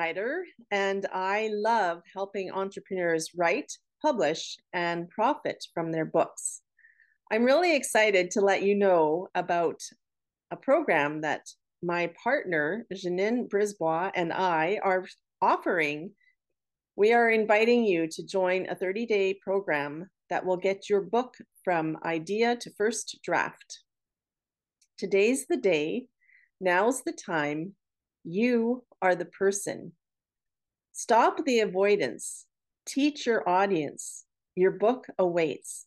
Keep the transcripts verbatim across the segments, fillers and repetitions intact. Snyder, and I love helping entrepreneurs write, publish, and profit from their books. I'm really excited to let you know about a program that my partner, Janine Brisbois, and I are offering. We are inviting you to join a thirty-day program that will get your book from idea to first draft. Today's the day. Now's the time. You are the person. Stop the avoidance. Teach your audience. Your book awaits.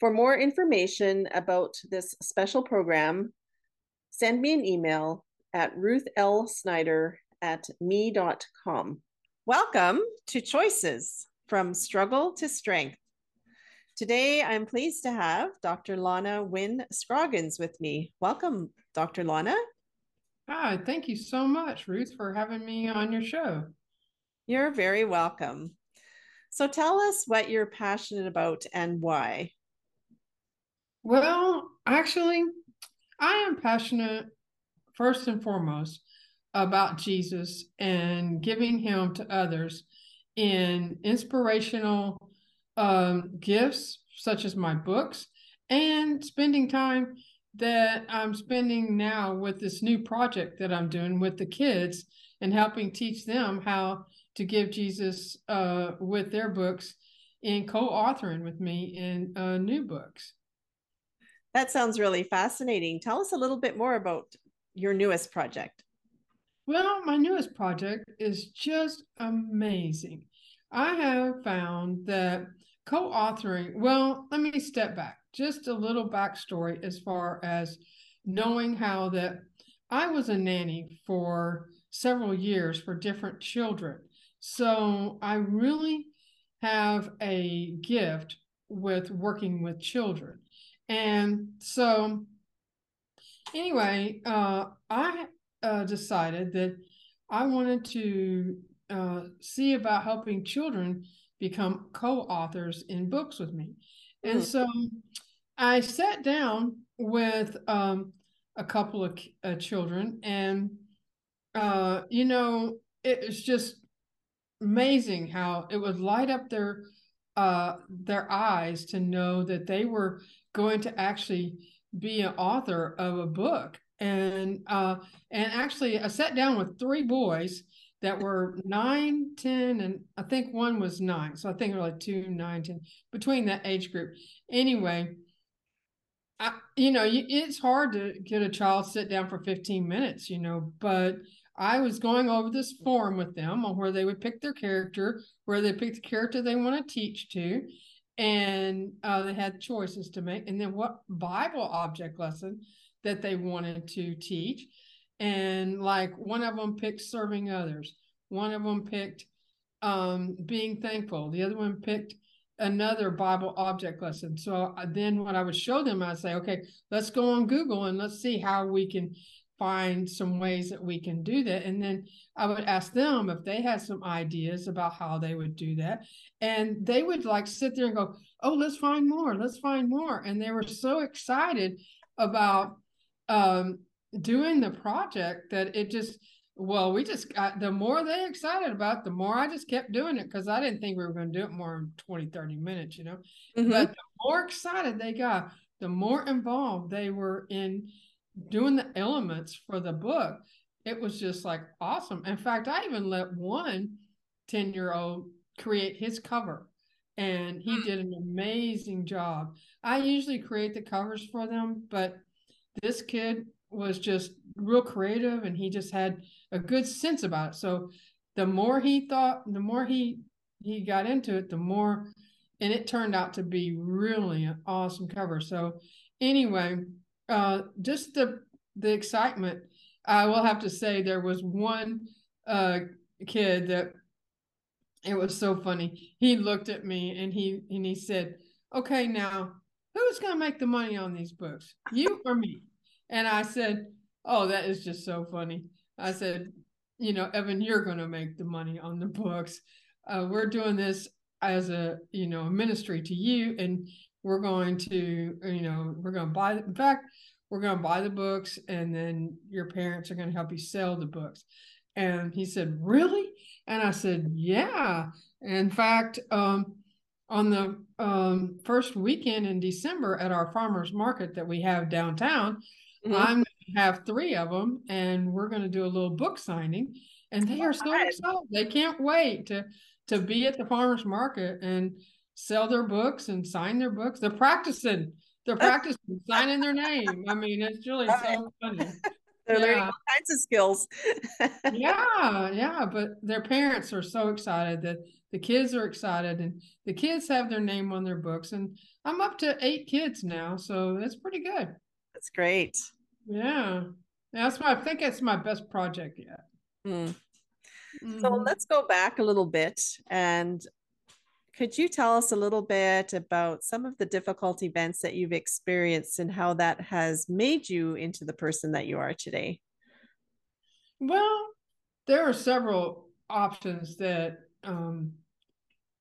For more information about this special program, send me an email at ruth l snyder at me dot com. Welcome to Choices from Struggle to Strength. Today, I'm pleased to have Doctor Lana Wynn Scroggins with me. Welcome, Doctor Lana. Hi, thank you so much, Ruth, for having me on your show. You're very welcome. So tell us what you're passionate about and why. Well, actually, I am passionate, first and foremost, about Jesus and giving him to others in inspirational um, gifts, such as my books, and spending time that I'm spending now with this new project that I'm doing with the kids and helping teach them how to give Jesus uh, with their books and co-authoring with me in uh, new books. That sounds really fascinating. Tell us a little bit more about your newest project. Well, my newest project is just amazing. I have found that co-authoring, well, let me step back. Just a little backstory as far as knowing how that I was a nanny for several years for different children. So I really have a gift with working with children. And so anyway, uh, I uh, decided that I wanted to uh, see about helping children become co-authors in books with me. And so I sat down with um, a couple of uh, children and, uh, you know, it was just amazing how it would light up their uh, their eyes to know that they were going to actually be an author of a book. And uh, and actually I sat down with three boys that were nine, ten, and I think one was nine. So I think it was like two, nine, ten, between that age group. Anyway, I, you know, it's hard to get a child sit down for fifteen minutes, you know, but I was going over this form with them on where they would pick their character, where they pick the character they want to teach to. And uh, they had choices to make. And then what Bible object lesson that they wanted to teach. And like one of them picked serving others. One of them picked um, being thankful. The other one picked another Bible object lesson. So then when I would show them, I'd say, okay, let's go on Google and let's see how we can find some ways that we can do that. And then I would ask them if they had some ideas about how they would do that. And they would like sit there and go, oh, let's find more. Let's find more. And they were so excited about um, doing the project that it just, well, we just got, the more they excited about it, the more I just kept doing it because I didn't think we were going to do it more than twenty, thirty minutes, you know. Mm-hmm. But the more excited they got, the more involved they were in doing the elements for the book. It was just like awesome. In fact, I even let one ten-year-old create his cover, and he did an amazing job. I usually create the covers for them, but this kid was just real creative, and he just had a good sense about it. So the more he thought, the more he he got into it, the more, and it turned out to be really an awesome cover. So anyway, Uh, just the the excitement. I will have to say there was one uh, kid that it was so funny. He looked at me and he and he said, "Okay, now who's going to make the money on these books, you or me?" And I said, "Oh, that is just so funny." I said, "You know, Evan, you're going to make the money on the books. Uh, we're doing this as a you know a ministry to you and." We're going to, you know, we're going to buy, in fact, we're going to buy the books and then your parents are going to help you sell the books. And he said, really? And I said, yeah. In fact, um, on the um, first weekend in December at our farmer's market that we have downtown, mm-hmm. I'm going to have three of them, and we're going to do a little book signing. And they are so excited. They can't wait to, to be at the farmer's market and sell their books and sign their books. They're practicing. They're practicing signing their name. I mean, it's really so funny. They're yeah. learning all kinds of skills. yeah, yeah. But their parents are so excited that the kids are excited, and the kids have their name on their books. And I'm up to eight kids now, so that's pretty good. That's great. Yeah. That's my, I think it's my best project yet. Mm. Mm-hmm. So let's go back a little bit. And could you tell us a little bit about some of the difficult events that you've experienced and how that has made you into the person that you are today? Well, there are several options that um,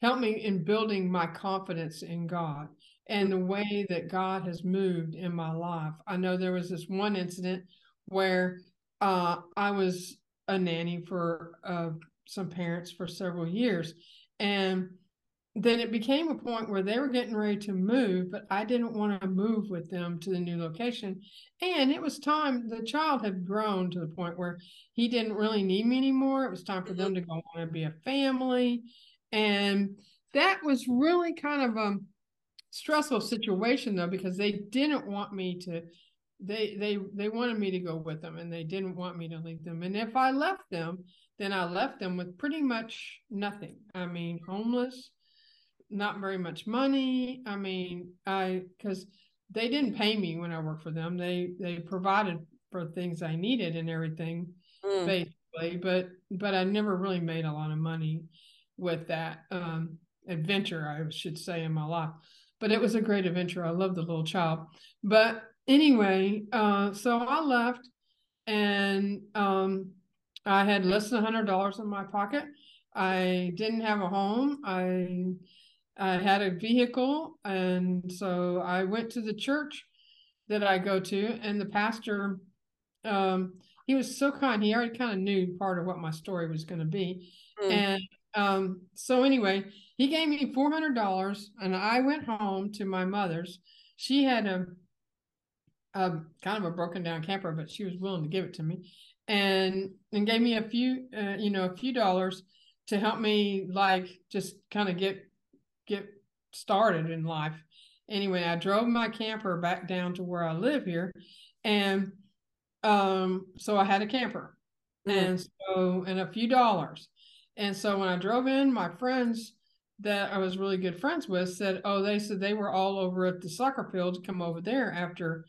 helped me in building my confidence in God and the way that God has moved in my life. I know there was this one incident where uh, I was a nanny for uh, some parents for several years, and then it became a point where they were getting ready to move, but I didn't want to move with them to the new location. And it was time, the child had grown to the point where he didn't really need me anymore. It was time for them to go on and be a family. And that was really kind of a stressful situation, though, because they didn't want me to, they, they, they wanted me to go with them, and they didn't want me to leave them. And if I left them, then I left them with pretty much nothing. I mean, homeless, not very much money. I mean, I, cause they didn't pay me when I worked for them. They, they provided for things I needed and everything mm. basically, but, but I never really made a lot of money with that, um, adventure, I should say, in my life, but it was a great adventure. I love the little child, but anyway, uh, so I left, and, um, I had less than a hundred dollars in my pocket. I didn't have a home. I, I had a vehicle, and so I went to the church that I go to, and the pastor, um, he was so kind. He already kind of knew part of what my story was going to be. Mm. And um, so anyway, he gave me four hundred dollars, and I went home to my mother's. She had a, a kind of a broken down camper, but she was willing to give it to me, and, and gave me a few, uh, you know, a few dollars to help me, like, just kind of get get started in life. Anyway, I drove my camper back down to where I live here. And um, so I had a camper mm-hmm. and so, and a few dollars. And so when I drove in, my friends that I was really good friends with said, oh, they said they were all over at the soccer field to come over there after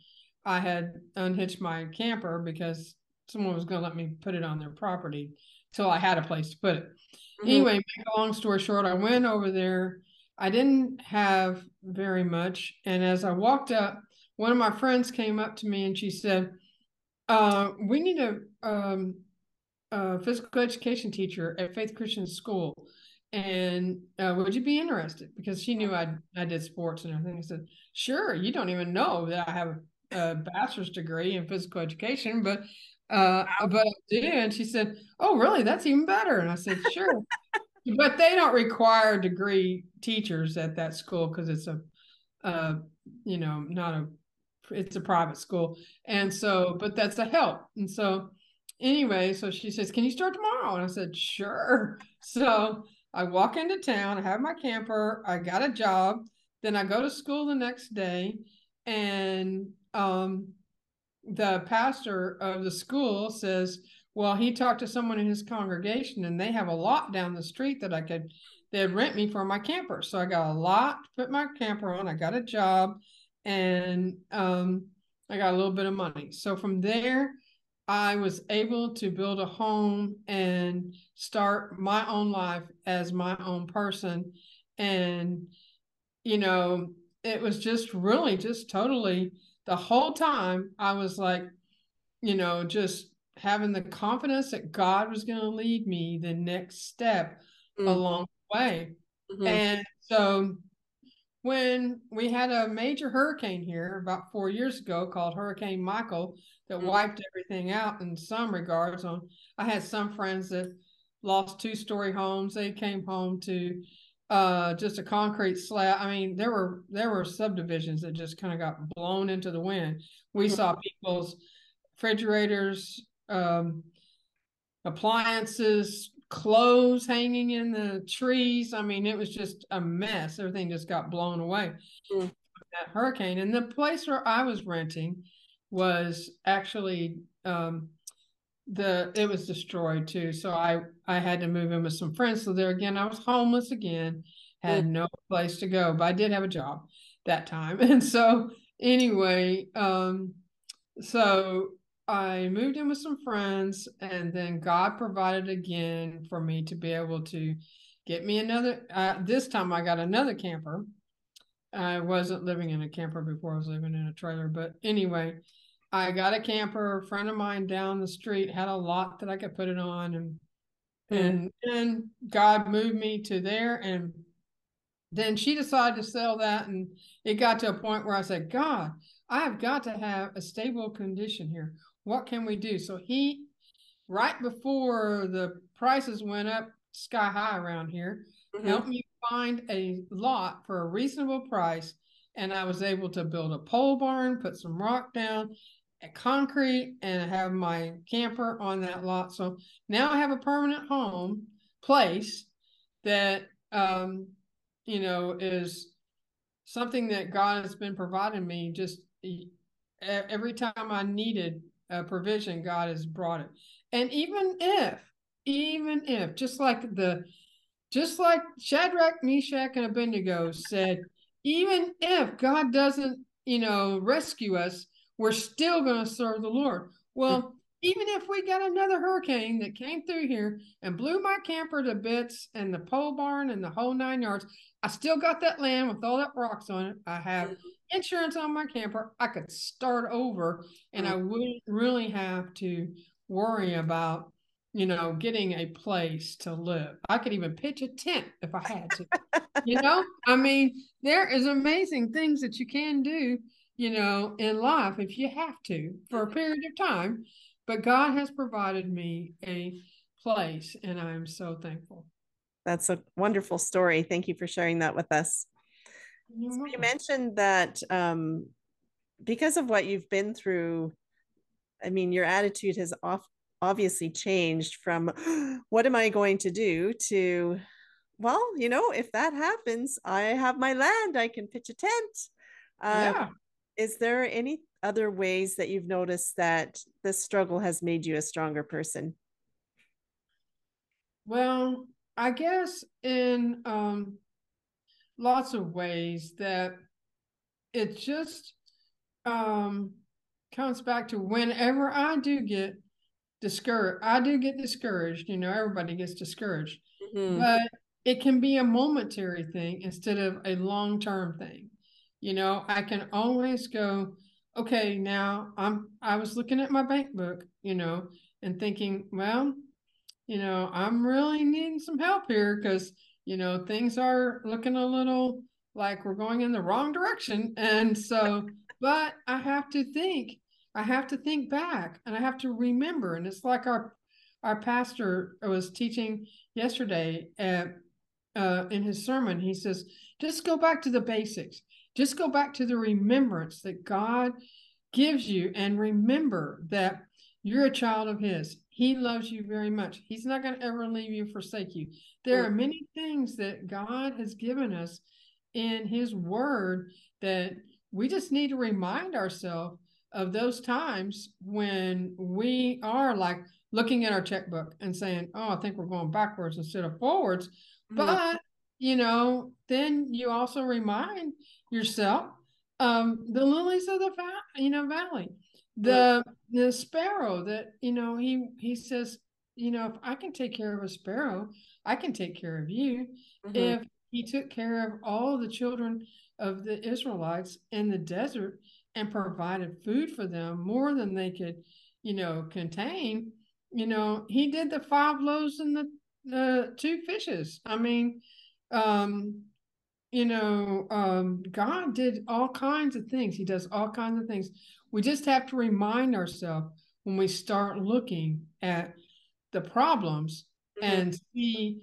I had unhitched my camper, because someone was going to let me put it on their property till I had a place to put it. Mm-hmm. Anyway, make a long story short, I went over there. I didn't have very much. And as I walked up, one of my friends came up to me, and she said, uh, we need a, um, a physical education teacher at Faith Christian School. And uh, would you be interested? Because she knew I, I did sports and everything. I said, sure. You don't even know that I have a bachelor's degree in physical education, but, uh, but I do. And she said, oh, really? That's even better. And I said, sure. But they don't require degree teachers at that school, because it's a, uh, you know, not a, it's a private school. And so, but that's a help. And so anyway, so she says, can you start tomorrow? And I said, sure. So I walk into town, I have my camper, I got a job, then I go to school the next day. And um, the pastor of the school says, well, he talked to someone in his congregation, and they have a lot down the street that I could, they'd rent me for my camper. So I got a lot to put my camper on. I got a job, and um, I got a little bit of money. So from there, I was able to build a home and start my own life as my own person. And, you know, it was just really just totally the whole time I was like, you know, just having the confidence that God was going to lead me the next step mm-hmm. along the way. Mm-hmm. And so when we had a major hurricane here about four years ago called Hurricane Michael that mm-hmm. wiped everything out in some regards. On I had some friends that lost two-story homes. They came home to uh, just a concrete slab. I mean, there were there were subdivisions that just kind of got blown into the wind. We mm-hmm. saw people's refrigerators, um, appliances, clothes hanging in the trees. I mean, it was just a mess. Everything just got blown away mm. from that hurricane. And the place where I was renting was actually um the it was destroyed too. So I I had to move in with some friends. So there again, I was homeless again, had mm. no place to go, but I did have a job that time. And so anyway, um so I moved in with some friends, and then God provided again for me to be able to get me another. Uh, this time I got another camper. I wasn't living in a camper before. I was living in a trailer. But anyway, I got a camper. A friend of mine down the street had a lot that I could put it on. And mm-hmm. and then God moved me to there. And then she decided to sell that. And it got to a point where I said, God, I've got to have a stable condition here. What can we do? So he, right before the prices went up sky high around here, mm-hmm. helped me find a lot for a reasonable price. And I was able to build a pole barn, put some rock down, a concrete, and have my camper on that lot. So now I have a permanent home place that, um, you know, is something that God has been providing me. Just every time I needed a provision, God has brought it. And even if, even if, just like the, just like Shadrach, Meshach, and Abednego said, even if God doesn't, you know, rescue us, we're still going to serve the Lord. Well, even if we got another hurricane that came through here and blew my camper to bits and the pole barn and the whole nine yards, I still got that land with all that rocks on it. I have insurance on my camper. I could start over, and I wouldn't really have to worry about, you know, getting a place to live. I could even pitch a tent if I had to, you know? I mean, there is amazing things that you can do, you know, in life if you have to for a period of time. But God has provided me a place, and I'm so thankful. That's a wonderful story. Thank you for sharing that with us. So you mentioned that um, because of what you've been through, I mean, your attitude has off, obviously changed from, what am I going to do, to, well, you know, if that happens, I have my land, I can pitch a tent. Uh, yeah. Is there any other ways that you've noticed that this struggle has made you a stronger person? Well, I guess in um, lots of ways that it just um, comes back to whenever I do get discouraged, I do get discouraged, you know, everybody gets discouraged, mm-hmm. but it can be a momentary thing instead of a long-term thing. You know, I can always go, okay, now I'm, I was looking at my bank book, you know, and thinking, well, you know, I'm really needing some help here because, you know, things are looking a little like we're going in the wrong direction. And so, but I have to think, I have to think back, and I have to remember. And it's like our, our pastor was teaching yesterday at, uh, in his sermon, he says, just go back to the basics. Just go back to the remembrance that God gives you, and remember that you're a child of his. He loves you very much. He's not going to ever leave you, forsake you. There are many things that God has given us in his word that we just need to remind ourselves of those times when we are like looking at our checkbook and saying, oh, I think we're going backwards instead of forwards. Mm-hmm. But, you know, then you also remind yourself, um, the lilies of the va- you know, valley, the, the sparrow that, you know, he, he says, you know, if I can take care of a sparrow, I can take care of you. Mm-hmm. If he took care of all the children of the Israelites in the desert and provided food for them more than they could, you know, contain, you know, he did the five loaves and the, the two fishes. I mean, um, you know, um, God did all kinds of things. He does all kinds of things. We just have to remind ourselves when we start looking at the problems mm-hmm. and see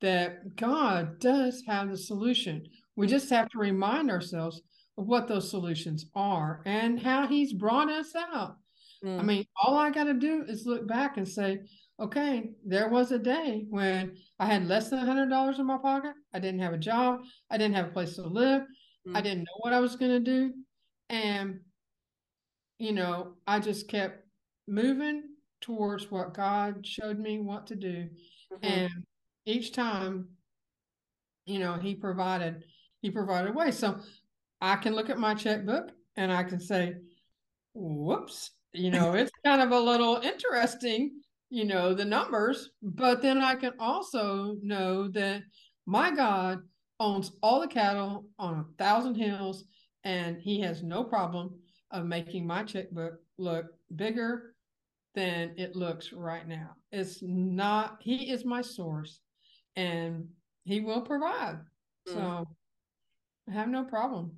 that God does have the solution. We just have to remind ourselves of what those solutions are and how he's brought us out. Mm. I mean, all I got to do is look back and say, okay, there was a day when I had less than one hundred dollars in my pocket. I didn't have a job. I didn't have a place to live. Mm. I didn't know what I was going to do. And, you know, I just kept moving towards what God showed me what to do. Mm-hmm. And each time, you know, he provided, he provided a way. So I can look at my checkbook and I can say, whoops, you know, it's kind of a little interesting, you know, the numbers, but then I can also know that my God owns all the cattle on a thousand hills, and he has no problem of making my checkbook look bigger than it looks right now. It's not, he is my source and he will provide. Mm. So I have no problem.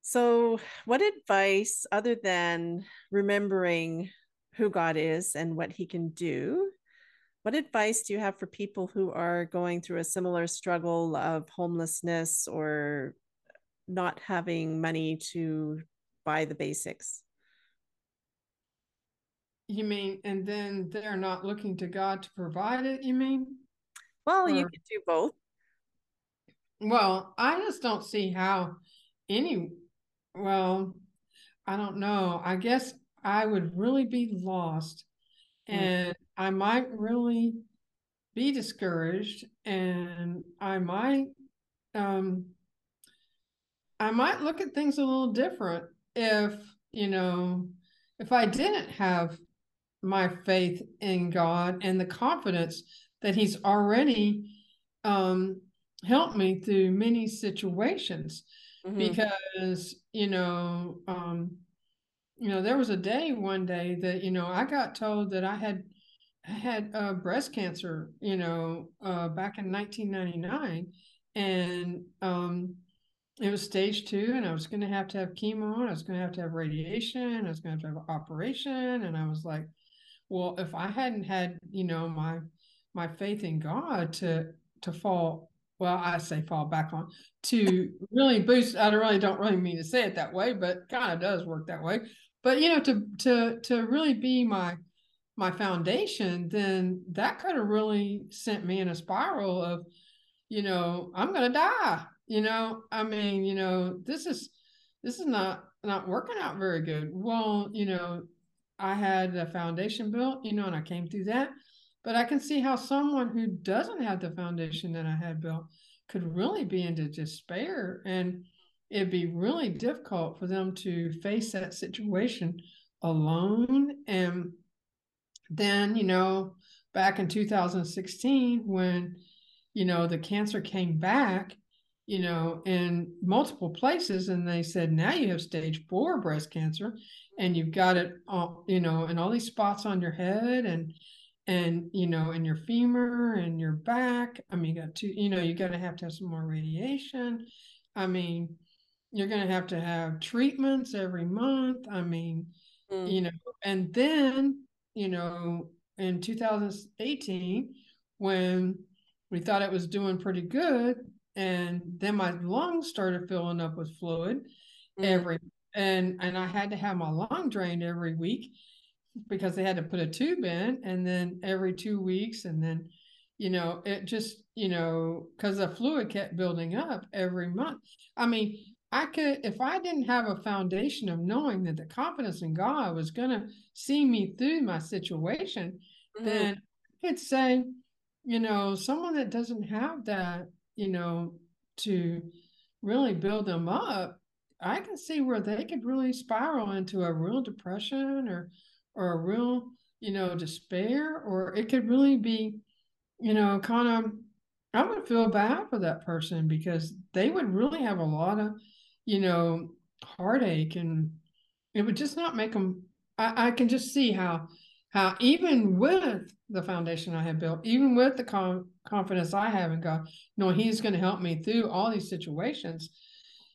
So what advice, other than remembering who God is and what he can do, what advice do you have for people who are going through a similar struggle of homelessness or not having money to buy the basics? You mean, and then they're not looking to God to provide it, you mean? Well, or, you can do both. Well, I just don't see how any... Well, I don't know. I guess I would really be lost and mm-hmm. I might really be discouraged, and I might, um, I might look at things a little different if, you know, if I didn't have my faith in God and the confidence that he's already um, helped me through many situations. Because, you know, um, you know, there was a day one day that, you know, I got told that I had, I had uh, breast cancer, you know, uh, back in nineteen ninety-nine, and um, it was stage two, and I was going to have to have chemo, and I was going to have to have radiation, and I was going to have to have an operation. And I was like, well, if I hadn't had, you know, my, my faith in God to, to fall well, I say fall back on, to really boost. I really don't really mean to say it that way, but kind of does work that way. But, you know, to to to really be my my foundation, then that could have really sent me in a spiral of, you know, I'm going to die. You know, I mean, you know, this is this is not not working out very good. Well, you know, I had a foundation built, you know, and I came through that. But I can see how someone who doesn't have the foundation that I had built could really be into despair, and it'd be really difficult for them to face that situation alone. And then, you know, back in two thousand sixteen, when, you know, the cancer came back, you know, in multiple places, and they said, now you have stage four breast cancer, and you've got it, all, you know, in all these spots on your head, and And, you know, in your femur and your back. I mean, you got to, you know, you're going to have to have some more radiation. I mean, you're going to have to have treatments every month. I mean, mm. you know, and then, you know, in two thousand eighteen, when we thought it was doing pretty good, and then my lungs started filling up with fluid mm. every, and, and I had to have my lung drained every week, because they had to put a tube in, and then every two weeks. And then, you know, it just, you know, because the fluid kept building up every month. I mean, I could, if I didn't have a foundation of knowing that the confidence in God was going to see me through my situation, mm-hmm. then I could say, you know, someone that doesn't have that, you know, to really build them up, I can see where they could really spiral into a real depression or or a real, you know, despair, or it could really be, you know, kind of, I would feel bad for that person, because they would really have a lot of, you know, heartache, and it would just not make them, I, I can just see how how even with the foundation I have built, even with the com- confidence I have in God, knowing he's going to help me through all these situations,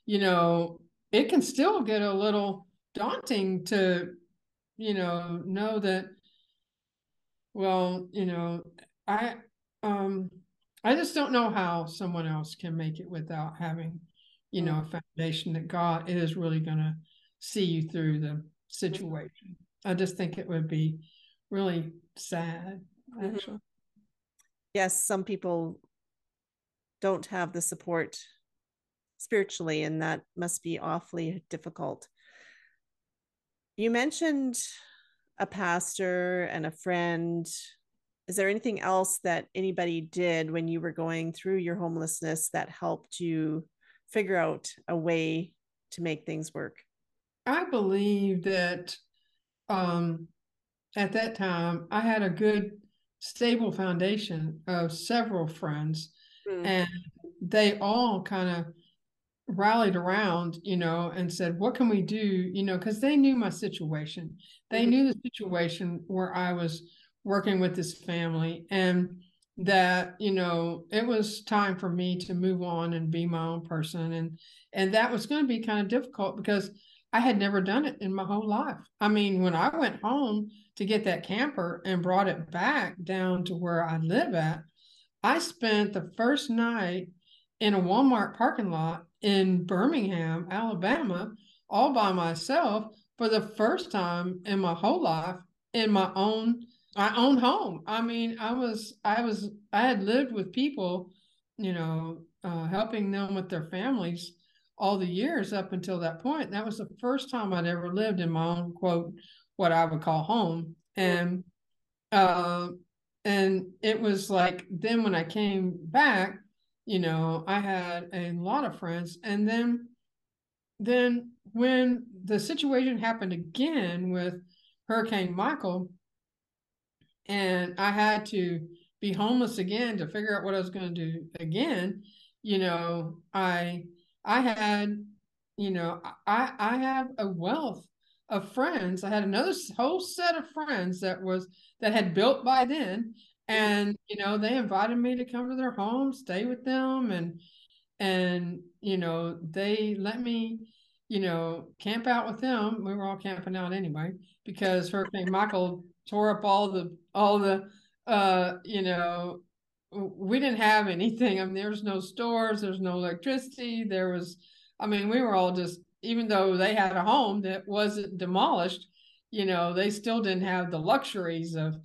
you know, it can still get a little daunting to, you know, know that, well, you know, I, um, I just don't know how someone else can make it without having, you know, a foundation that God is really going to see you through the situation. I just think it would be really sad, actually. Yes, some people don't have the support spiritually, and that must be awfully difficult. You mentioned a pastor and a friend. Is there anything else that anybody did when you were going through your homelessness that helped you figure out a way to make things work? I believe that um, at that time, I had a good, stable foundation of several friends, mm. and they all kind of rallied around, you know, and said, what can we do? You know, because they knew my situation. They mm-hmm. knew the situation where I was working with this family, and that, you know, it was time for me to move on and be my own person. And, and that was going to be kind of difficult because I had never done it in my whole life. I mean, when I went home to get that camper and brought it back down to where I live at, I spent the first night in a Walmart parking lot in Birmingham, Alabama, all by myself for the first time in my whole life in my own my own home. I mean, I was, I was, I had lived with people, you know, uh, helping them with their families all the years up until that point. And that was the first time I'd ever lived in my own, quote, what I would call home. And, uh, and it was like, then when I came back, you know, I had a lot of friends. And then, then when the situation happened again with Hurricane Michael, and I had to be homeless again to figure out what I was going to do again. You know, I, I had, you know, I, I have a wealth of friends. I had another whole set of friends that was, that had built by then. And, you know, they invited me to come to their home, stay with them. And, and, you know, they let me, you know, camp out with them. We were all camping out anyway, because Hurricane Michael tore up all the, all the, uh, you know, we didn't have anything. I mean, there was no stores, there's no electricity. There was, I mean, we were all just, even though they had a home that wasn't demolished, you know, they still didn't have the luxuries of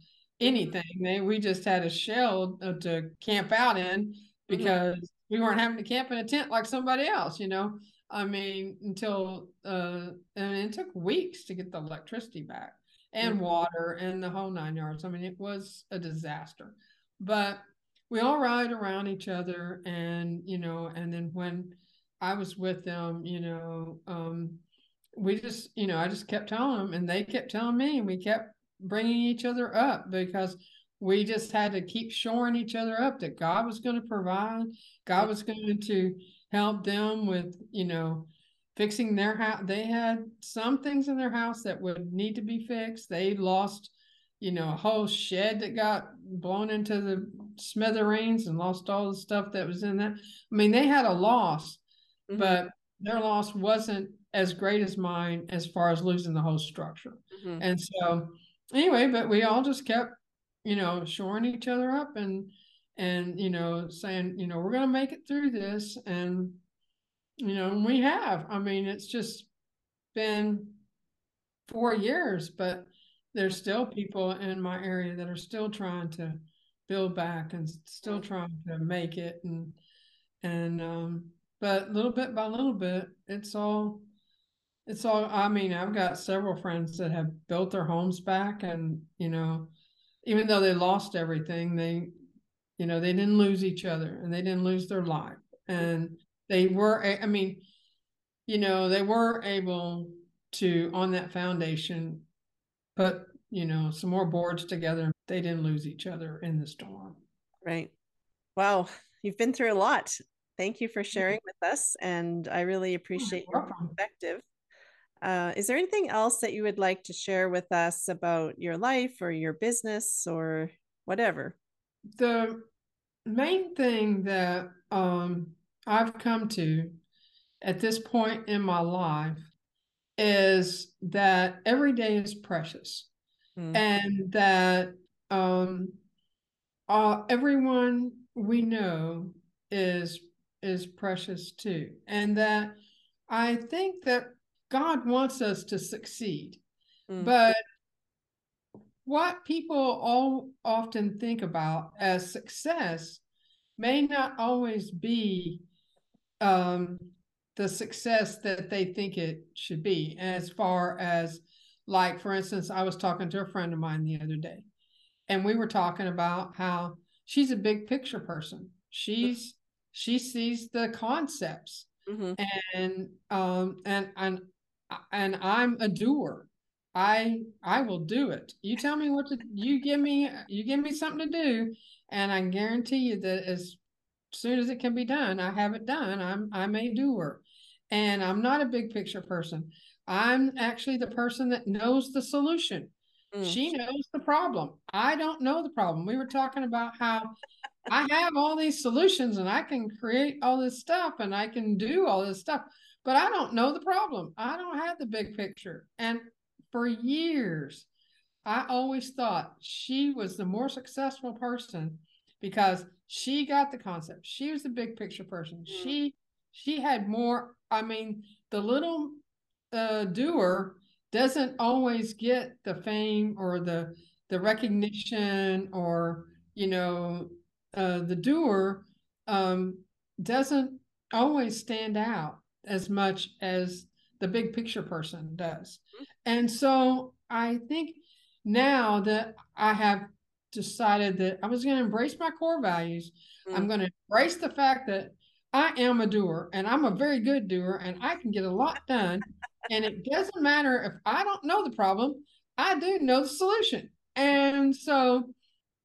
anything. They, we just had a shell to camp out in, because mm-hmm. we weren't having to camp in a tent like somebody else, you know, I mean, until, uh, and it took weeks to get the electricity back and mm-hmm. water and the whole nine yards. I mean, it was a disaster, but we all ride around each other. And, you know, and then when I was with them, you know, um, we just, you know, I just kept telling them, and they kept telling me, and we kept bringing each other up, because we just had to keep shoring each other up that God was going to provide. God was going to help them with, you know, fixing their house. They had some things in their house that would need to be fixed. They lost, you know, a whole shed that got blown into the smithereens and lost all the stuff that was in that. I mean, they had a loss, mm-hmm. but their loss wasn't as great as mine as far as losing the whole structure. Mm-hmm. And so anyway, but we all just kept, you know, shoring each other up and, and, you know, saying, you know, we're going to make it through this. And, you know, and we have. I mean, it's just been four years, but there's still people in my area that are still trying to build back and still trying to make it. And, and, um, but little bit by little bit, it's all, it's all, I mean, I've got several friends that have built their homes back, and, you know, even though they lost everything, they, you know, they didn't lose each other, and they didn't lose their life. And they were, I mean, you know, they were able to, on that foundation, put, you know, some more boards together. They didn't lose each other in the storm. Right. Wow. You've been through a lot. Thank you for sharing with us. And I really appreciate your perspective. Uh, is there anything else that you would like to share with us about your life or your business or whatever? The main thing that um, I've come to at this point in my life is that every day is precious, mm-hmm. and that um, uh, everyone we know is is precious too, and that I think that God wants us to succeed, mm. but what people all often think about as success may not always be um, the success that they think it should be. As far as, like, for instance, I was talking to a friend of mine the other day, and we were talking about how she's a big picture person. She's, she sees the concepts. Mm-hmm. And, um, and, and, and I'm a doer. I, I will do it. You tell me what to, you give me, you give me something to do. And I guarantee you that as soon as it can be done, I have it done. I'm, I'm a doer, and I'm not a big picture person. I'm actually the person that knows the solution. Mm. She knows the problem. I don't know the problem. We were talking about how I have all these solutions, and I can create all this stuff, and I can do all this stuff, but I don't know the problem. I don't have the big picture. And for years, I always thought she was the more successful person because she got the concept. She was the big picture person. Mm. She, she had more, I mean, the little uh, doer doesn't always get the fame or the, the recognition, or, you know, Uh, the doer um, doesn't always stand out as much as the big picture person does. And so I think now that I have decided that I was going to embrace my core values, mm-hmm. I'm going to embrace the fact that I am a doer, and I'm a very good doer, and I can get a lot done. And it doesn't matter if I don't know the problem, I do know the solution. And so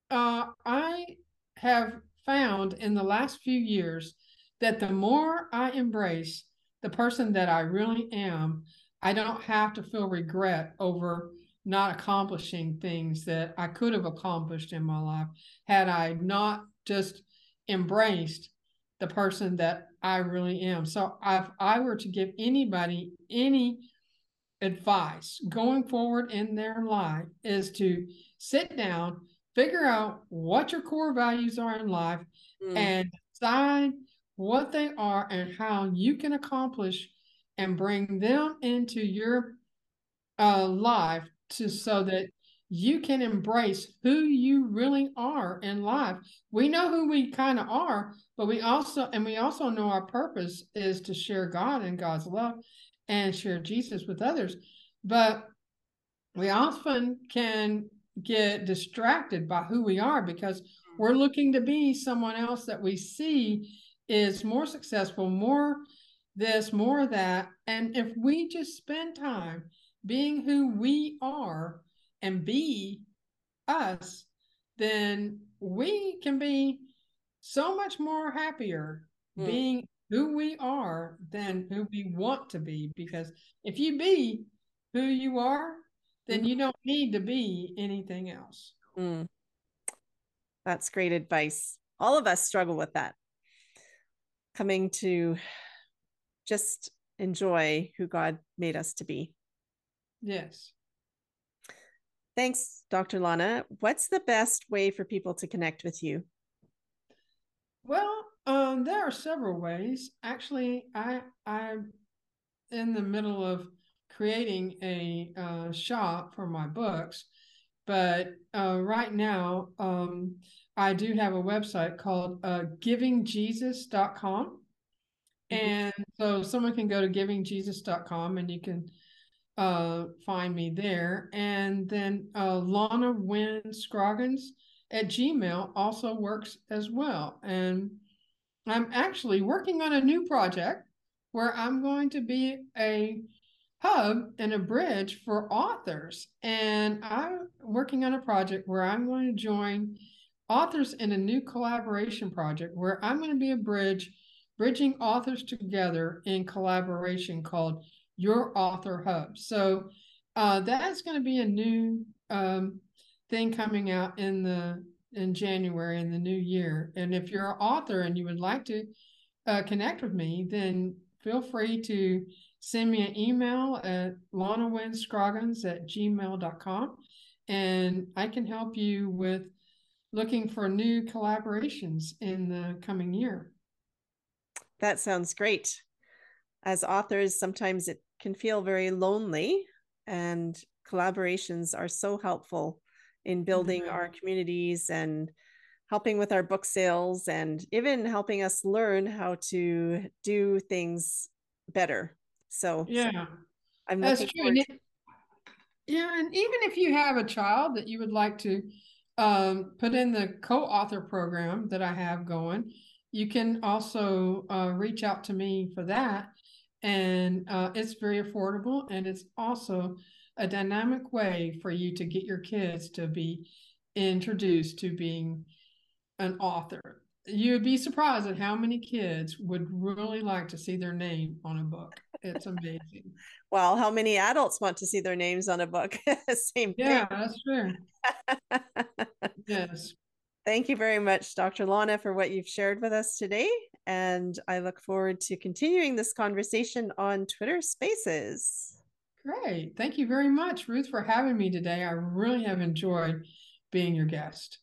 uh, I have found in the last few years that the more I embrace the person that I really am, I don't have to feel regret over not accomplishing things that I could have accomplished in my life had I not just embraced the person that I really am. So if I were to give anybody any advice going forward in their life, is to sit down, figure out what your core values are in life, mm. and decide what they are and how you can accomplish and bring them into your uh, life to, so that you can embrace who you really are in life. We know who we kind of are, but we also, and we also know our purpose is to share God and God's love and share Jesus with others. But we often can get distracted by who we are because we're looking to be someone else that we see is more successful, more this, more that. And if we just spend time being who we are and be us, then we can be so much more happier mm. being who we are than who we want to be. Because if you be who you are, then you don't need to be anything else. Mm. That's great advice. All of us struggle with that. Coming to just enjoy who God made us to be. Yes. Thanks, Doctor Lana. What's the best way for people to connect with you? Well, um, there are several ways. Actually, I, I'm in the middle of creating a uh, shop for my books. But uh, right now, um, I do have a website called uh, giving jesus dot com. Mm-hmm. And so someone can go to giving jesus dot com and you can uh, find me there. And then uh, Lana Wynn Scroggins at Gmail also works as well. And I'm actually working on a new project where I'm going to be a hub and a bridge for authors. And I'm working on a project where I'm going to join authors in a new collaboration project where I'm going to be a bridge, bridging authors together in collaboration called Your Author Hub. So uh, that's going to be a new um, thing coming out in the in January in the new year. And if you're an author and you would like to uh, connect with me, then feel free to send me an email at lana wynn scroggins at gmail dot com, and I can help you with looking for new collaborations in the coming year. That sounds great. As authors, sometimes it can feel very lonely, and collaborations are so helpful in building mm-hmm. our communities and helping with our book sales and even helping us learn how to do things better. So yeah, so I'm that's true. And it, yeah, and even if you have a child that you would like to um, put in the co-author program that I have going, you can also uh, reach out to me for that, and uh, it's very affordable, and it's also a dynamic way for you to get your kids to be introduced to being an author. You'd be surprised at how many kids would really like to see their name on a book. It's amazing. Well, how many adults want to see their names on a book? Same yeah, thing. That's true. Yes. Thank you very much, Doctor Lana, for what you've shared with us today. And I look forward to continuing this conversation on Twitter Spaces. Great. Thank you very much, Ruth, for having me today. I really have enjoyed being your guest.